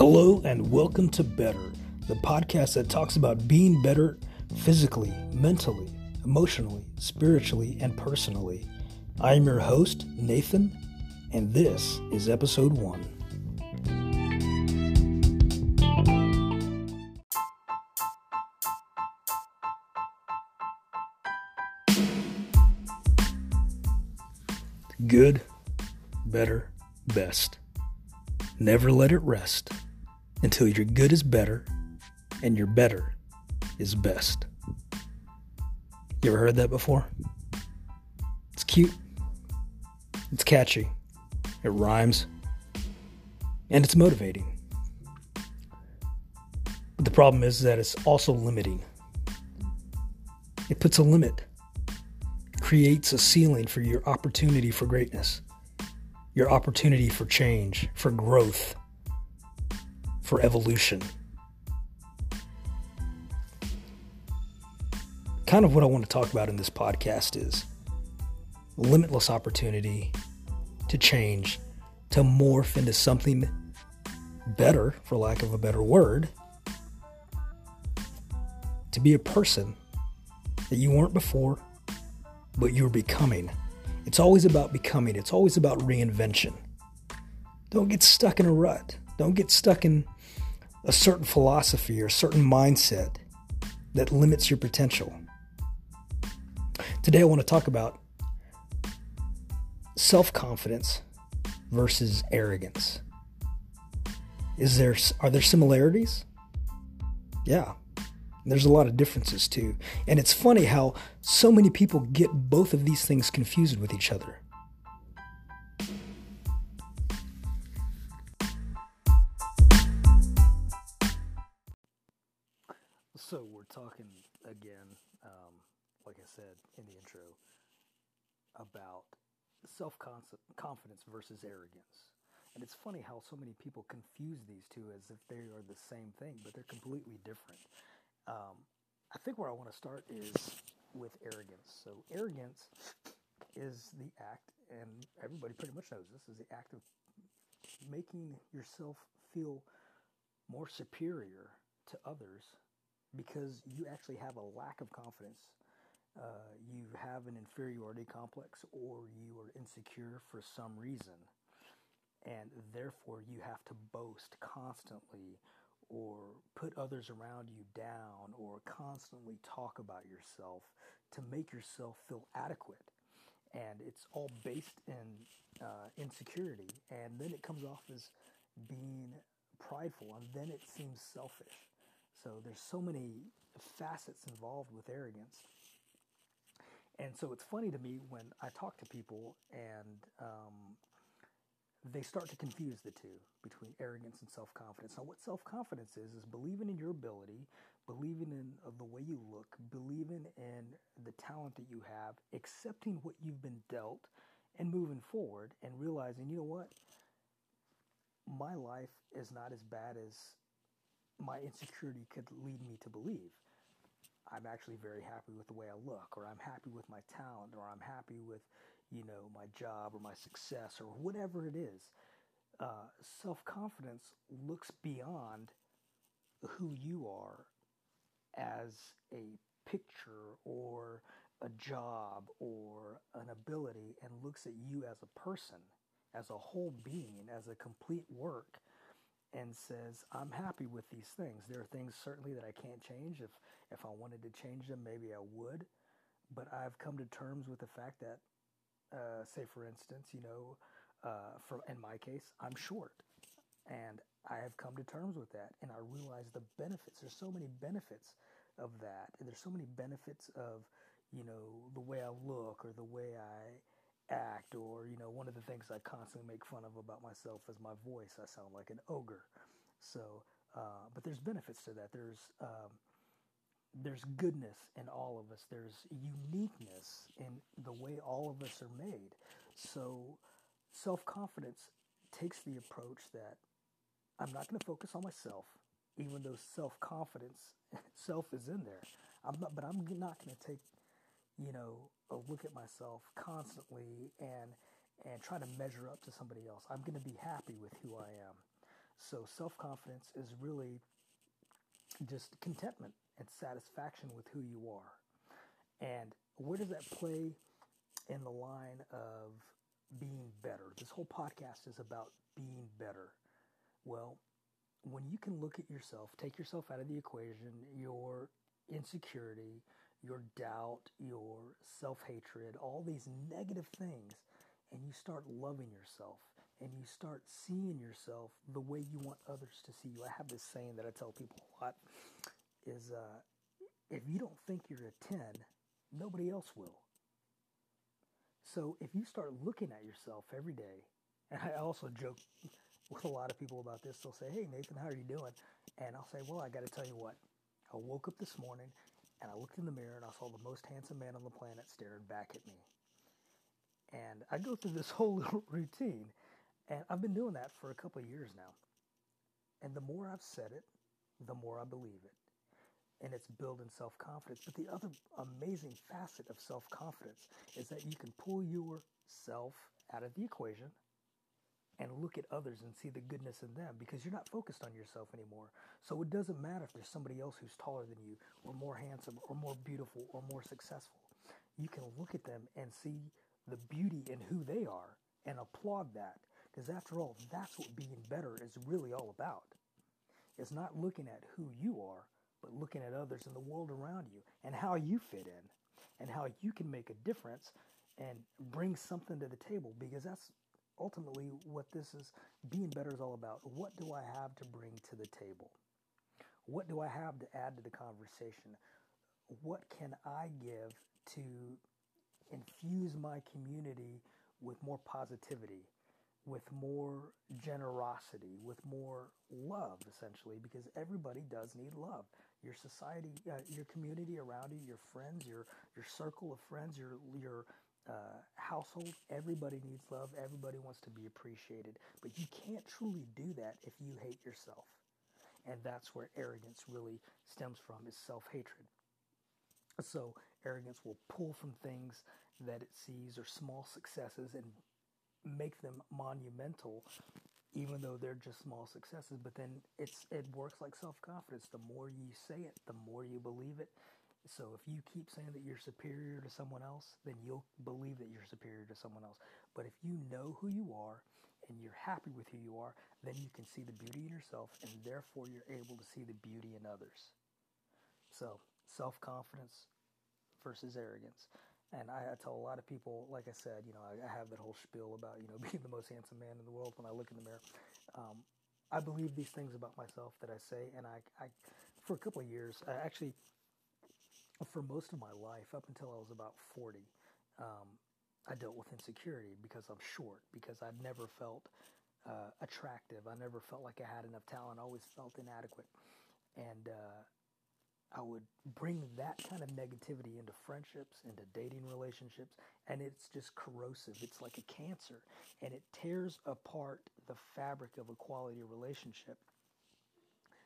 Hello and welcome to Better, the podcast that talks about being better physically, mentally, emotionally, spiritually, and personally. I am your host, Nathan, and this is episode 1. Good, better, best. Never let it rest until your good is better and your better is best. You ever heard that before? It's cute. It's catchy. It rhymes. And it's motivating. But the problem is that it's also limiting. It puts a limit. It creates a ceiling for your opportunity for greatness. Your opportunity for change, for growth, for evolution. Kind of what I want to talk about in this podcast is limitless opportunity to change, to morph into something better, for lack of a better word, to be a person that you weren't before, but you're becoming. It's always about becoming. It's always about reinvention. Don't get stuck in a rut. Don't get stuck in a certain philosophy or a certain mindset that limits your potential. Today I want to talk about self-confidence versus arrogance. Are there similarities? Yeah. There's a lot of differences too. And it's funny how so many people get both of these things confused with each other. So we're talking again, like I said in the intro, about self-confidence versus arrogance. And it's funny how so many people confuse these two as if they are the same thing, but they're completely different. I think where I want to start is with arrogance. So arrogance is the act, and everybody pretty much knows this, is the act of making yourself feel more superior to others because you actually have a lack of confidence. You have an inferiority complex, or you are insecure for some reason, and therefore you have to boast constantly or put others around you down, or constantly talk about yourself to make yourself feel adequate. And it's all based in insecurity. And then it comes off as being prideful, and then it seems selfish. So there's so many facets involved with arrogance. And so it's funny to me when I talk to people and they start to confuse the two, between arrogance and self-confidence. Now, what self-confidence is believing in your ability, believing in the way you look, believing in the talent that you have, accepting what you've been dealt, and moving forward and realizing, you know what, my life is not as bad as my insecurity could lead me to believe. I'm actually very happy with the way I look, or I'm happy with my talent, or I'm happy with my job or my success or whatever it is. Self-confidence looks beyond who you are as a picture or a job or an ability, and looks at you as a person, as a whole being, as a complete work, and says, I'm happy with these things. There are things certainly that I can't change. If I wanted to change them, maybe I would. But I've come to terms with the fact that say for instance, in my case, I'm short, and I have come to terms with that, and I realize the benefits. There's so many benefits of that, and there's so many benefits of, the way I look or the way I act, or, one of the things I constantly make fun of about myself is my voice. I sound like an ogre. So, but there's benefits to that. There's goodness in all of us. There's uniqueness in the way all of us are made. So self-confidence takes the approach that I'm not going to focus on myself, even though self is in there. I'm not going to take, a look at myself constantly and try to measure up to somebody else. I'm going to be happy with who I am. So self-confidence is really just contentment and satisfaction with who you are. And where does that play in the line of being better? This whole podcast is about being better. Well, when you can look at yourself, take yourself out of the equation, your insecurity, your doubt, your self-hatred, all these negative things, and you start loving yourself and you start seeing yourself the way you want others to see you. I have this saying that I tell people a lot is, if you don't think you're a 10, nobody else will. So if you start looking at yourself every day, and I also joke with a lot of people about this, they'll say, hey, Nathan, how are you doing? And I'll say, well, I got to tell you what, I woke up this morning and I looked in the mirror and I saw the most handsome man on the planet staring back at me. And I go through this whole little routine, and I've been doing that for a couple of years now. And the more I've said it, the more I believe it. And it's building self-confidence. But the other amazing facet of self-confidence is that you can pull yourself out of the equation and look at others and see the goodness in them, because you're not focused on yourself anymore. So it doesn't matter if there's somebody else who's taller than you or more handsome or more beautiful or more successful. You can look at them and see the beauty in who they are and applaud that, because after all, that's what being better is really all about. It's not looking at who you are, but looking at others and the world around you and how you fit in and how you can make a difference and bring something to the table, because that's ultimately what this is. Being better is all about, what do I have to bring to the table? What do I have to add to the conversation? What can I give to infuse my community with more positivity, with more generosity, with more love, essentially, because everybody does need love. Your society, your community around you, your friends, your circle of friends, your household, everybody needs love. Everybody wants to be appreciated, but you can't truly do that if you hate yourself. And that's where arrogance really stems from, is self-hatred. So arrogance will pull from things that it sees or small successes and make them monumental, even though they're just small successes. But then it works like self-confidence. The more you say it, the more you believe it. So if you keep saying that you're superior to someone else, then you'll believe that you're superior to someone else. But if you know who you are and you're happy with who you are, then you can see the beauty in yourself, and therefore you're able to see the beauty in others. So self-confidence versus arrogance. And I tell a lot of people, like I said, I have that whole spiel about, being the most handsome man in the world when I look in the mirror. I believe these things about myself that I say, and I for a couple of years, I actually, for most of my life, up until I was about 40, I dealt with insecurity because I'm short, because I've never felt attractive. I never felt like I had enough talent. I always felt inadequate. And I would bring that kind of negativity into friendships, into dating relationships, and it's just corrosive. It's like a cancer, and it tears apart the fabric of a quality relationship,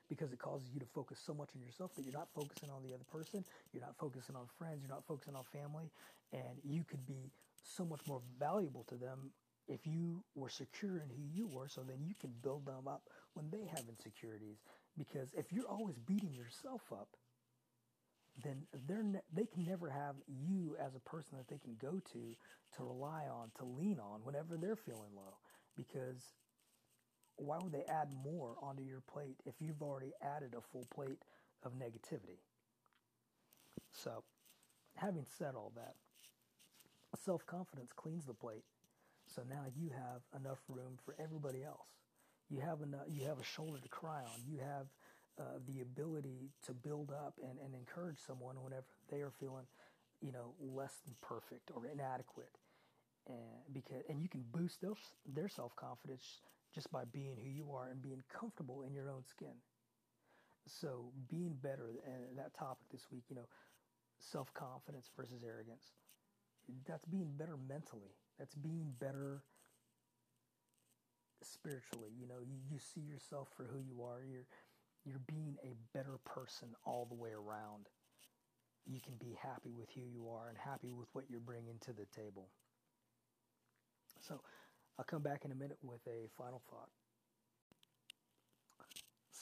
because it causes you to focus so much on yourself that you're not focusing on the other person, you're not focusing on friends, you're not focusing on family, and you could be so much more valuable to them if you were secure in who you were, so then you can build them up when they have insecurities. Because if you're always beating yourself up, then they can never have you as a person that they can go to rely on, to lean on whenever they're feeling low. Because why would they add more onto your plate if you've already added a full plate of negativity? So, having said all that, self-confidence cleans the plate. So now you have enough room for everybody else. You have enough. You have a shoulder to cry on. You have the ability to build up and encourage someone whenever they are feeling, less than perfect or inadequate, and you can boost their self-confidence just by being who you are and being comfortable in your own skin. So being better, and that topic this week, self-confidence versus arrogance. That's being better mentally. That's being better spiritually. You see yourself for who you are. You're being a better person all the way around. You can be happy with who you are and happy with what you're bringing to the table. So I'll come back in a minute with a final thought.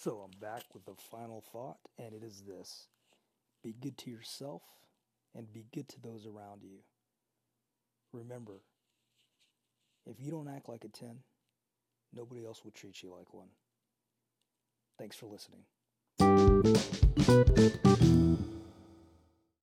So I'm back with the final thought, and it is this. Be good to yourself and be good to those around you. Remember, if you don't act like a 10, nobody else will treat you like one. Thanks for listening.